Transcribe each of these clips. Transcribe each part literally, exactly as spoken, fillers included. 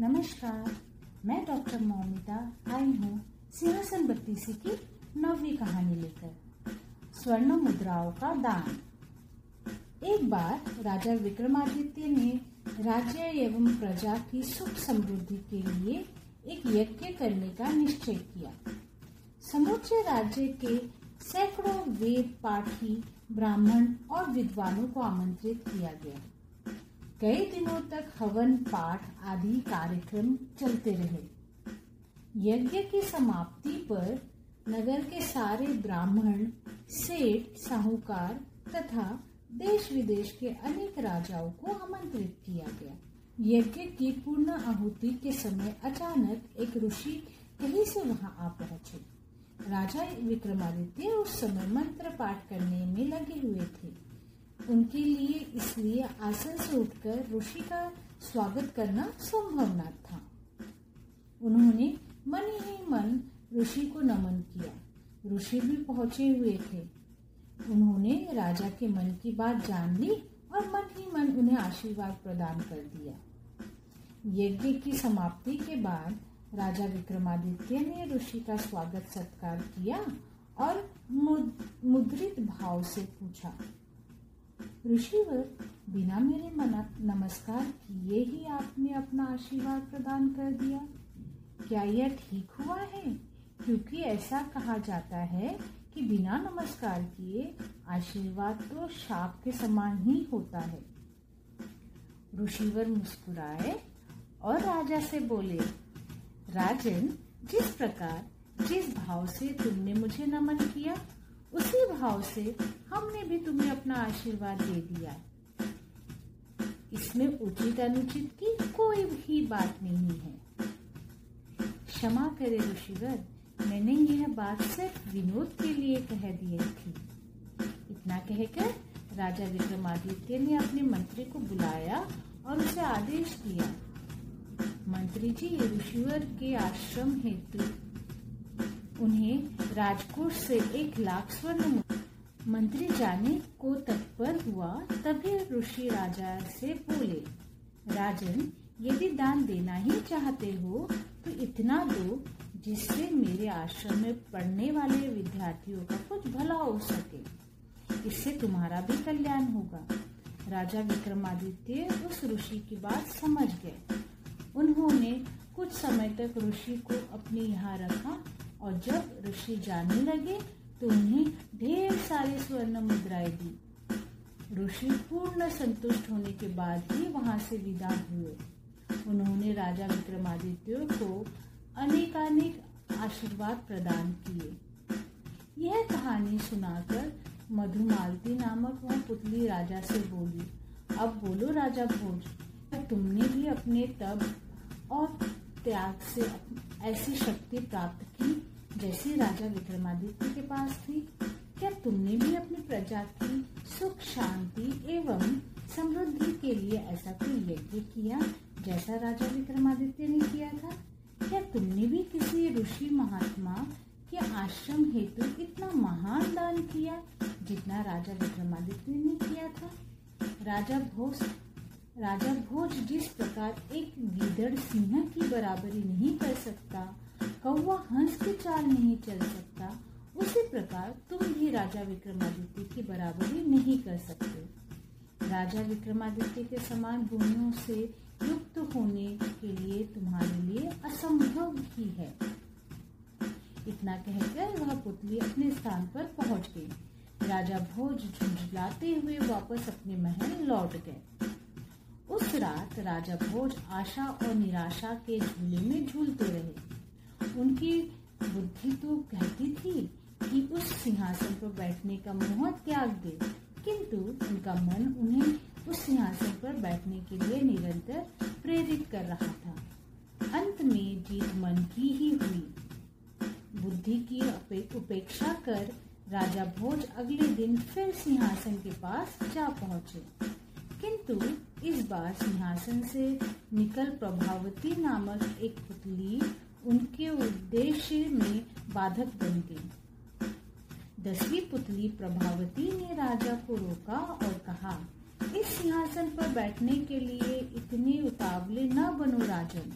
नमस्कार, मैं डॉक्टर मौमिता आई हूँ सिंहासन बत्तीसी की नौवीं कहानी लेकर। स्वर्ण मुद्राओं का दान। एक बार राजा विक्रमादित्य ने राज्य एवं प्रजा की सुख समृद्धि के लिए एक यज्ञ करने का निश्चय किया। समूचे राज्य के सैकड़ों वेद पाठी, ब्राह्मण और विद्वानों को आमंत्रित किया गया। कई दिनों तक हवन, पाठ आदि कार्यक्रम चलते रहे। यज्ञ की समाप्ति पर नगर के सारे ब्राह्मण, सेठ, साहूकार तथा देश विदेश के अनेक राजाओं को आमंत्रित किया गया। यज्ञ की पूर्ण आहुति के समय अचानक एक ऋषि कहीं से वहां आ पहुंचे। राजा विक्रमादित्य उस समय मंत्र पाठ करने में लगे हुए थे। उनके लिए इसलिए आसन से उठकर ऋषि का स्वागत करना संभव न था। उन्होंने मन ही मन ऋषि को नमन किया। ऋषि भी पहुंचे हुए थे। उन्होंने राजा के मन की बात जान ली और मन ही मन उन्हें आशीर्वाद प्रदान कर दिया। यज्ञ की समाप्ति के बाद राजा विक्रमादित्य ने ऋषि का स्वागत सत्कार किया और मुद्रित भाव से पूछा, ऋषिवर, बिना मेरे मना नमस्कार किए ही आपने अपना आशीर्वाद प्रदान कर दिया, क्या यह ठीक हुआ है? क्योंकि ऐसा कहा जाता है कि बिना नमस्कार किए आशीर्वाद तो शाप के समान ही होता है। ऋषिवर मुस्कुराए और राजा से बोले, राजन, जिस प्रकार जिस भाव से तुमने मुझे नमन किया, उसी भाव से हमने भी तुम्हें अपना आशीर्वाद दे दिया। इसमें उचित अनुचित की कोई भी बात नहीं है। क्षमा करे ऋषिवर, मैंने यह बात सिर्फ विनोद के लिए कह दी थी। इतना कहकर राजा विक्रमादित्य ने अपने मंत्री को बुलाया और उसे आदेश दिया, मंत्री जी, ऋषिवर के आश्रम हेतु उन्हें राजकोष से एक लाख स्वर्ण। मंत्री जाने को तत्पर हुआ, तभी ऋषि राजा से बोले, राजन, यदि दान देना ही चाहते हो तो इतना दो जिससे मेरे आश्रम में पढ़ने वाले विद्यार्थियों का कुछ भला हो सके। इससे तुम्हारा भी कल्याण होगा। राजा विक्रमादित्य उस ऋषि की बात समझ गए। उन्होंने कुछ समय तक ऋषि को अपने यहाँ रखा और जब ऋषि जाने लगे तो उन्हें ढेर सारे स्वर्ण मुद्राएं दी। ऋषि पूर्ण संतुष्ट होने के बाद ही वहां से विदा हुए। उन्होंने राजा विक्रमादित्य को अनेकानेक आशीर्वाद प्रदान किए। यह कहानी सुनाकर मधुमालती नामक वह पुतली राजा से बोली, अब बोलो राजा भोज, तुमने भी अपने तप और त्याग से ऐसी शक्ति प्राप्त की जैसी राजा विक्रमादित्य के पास थी। क्या तुमने भी अपनी प्रजा की सुख, शांति एवं समृद्धि के लिए ऐसा कोई यज्ञ किया जैसा राजा विक्रमादित्य ने किया था? क्या तुमने भी किसी ऋषि महात्मा के आश्रम हेतु इतना महान दान किया जितना राजा विक्रमादित्य ने किया था? राजा भोज राजा भोज जिस प्रकार एक गीदड़ सिंह की बराबरी नहीं कर सकता, कौवा हंस की चाल नहीं चल सकता, उसी प्रकार तुम भी राजा विक्रमादित्य की बराबरी नहीं कर सकते। राजा विक्रमादित्य के समान गुणों से युक्त होने के लिए तुम्हारे लिए असंभव ही है। इतना कहकर वह पुतली अपने स्थान पर पहुंच गई। राजा भोज झुंझुलाते हुए वापस अपने महल लौट गए। उस रात राजा भोज आशा और निराशा के झूले में झूलते रहे। उनकी बुद्धि तो कहती थी कि उस सिंहासन पर बैठने का मोह त्याग दे, किंतु उनका मन उन्हें उस सिंहासन पर बैठने के लिए निरंतर प्रेरित कर रहा था। अंत में जीत मन की ही हुई। बुद्धि की उपेक्षा कर राजा भोज अगले दिन फिर सिंहासन के पास जा पहुंचे, किंतु इस बार सिंहासन से निकल प्रभावती नामक एक पुतली उनके उद्देश्य में बाधक बन गई। दसवीं पुतली प्रभावती ने राजा को रोका और कहा, इस सिंहासन पर बैठने के लिए इतने उतावले न बनो राजन।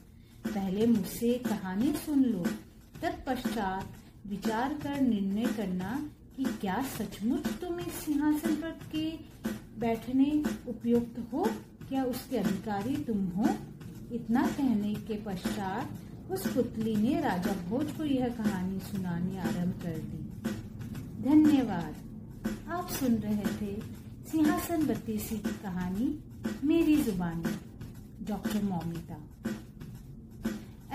पहले मुझसे कहानी सुन लो, तत्पश्चात विचार कर निर्णय करना कि क्या सचमुच तुम इस सिंहासन पर के बैठने उपयुक्त हो, क्या उसके अधिकारी तुम हो। इतना कहने के पश्चात उस पुतली ने राजा भोज को यह कहानी सुनाने आरंभ कर दी। धन्यवाद। आप सुन रहे थे सिंहासन बत्तीसी की कहानी मेरी जुबानी, डॉक्टर मौमिता।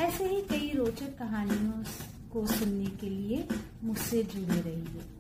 ऐसे ही कई रोचक कहानियों को सुनने के लिए मुझसे जुड़े रहिए।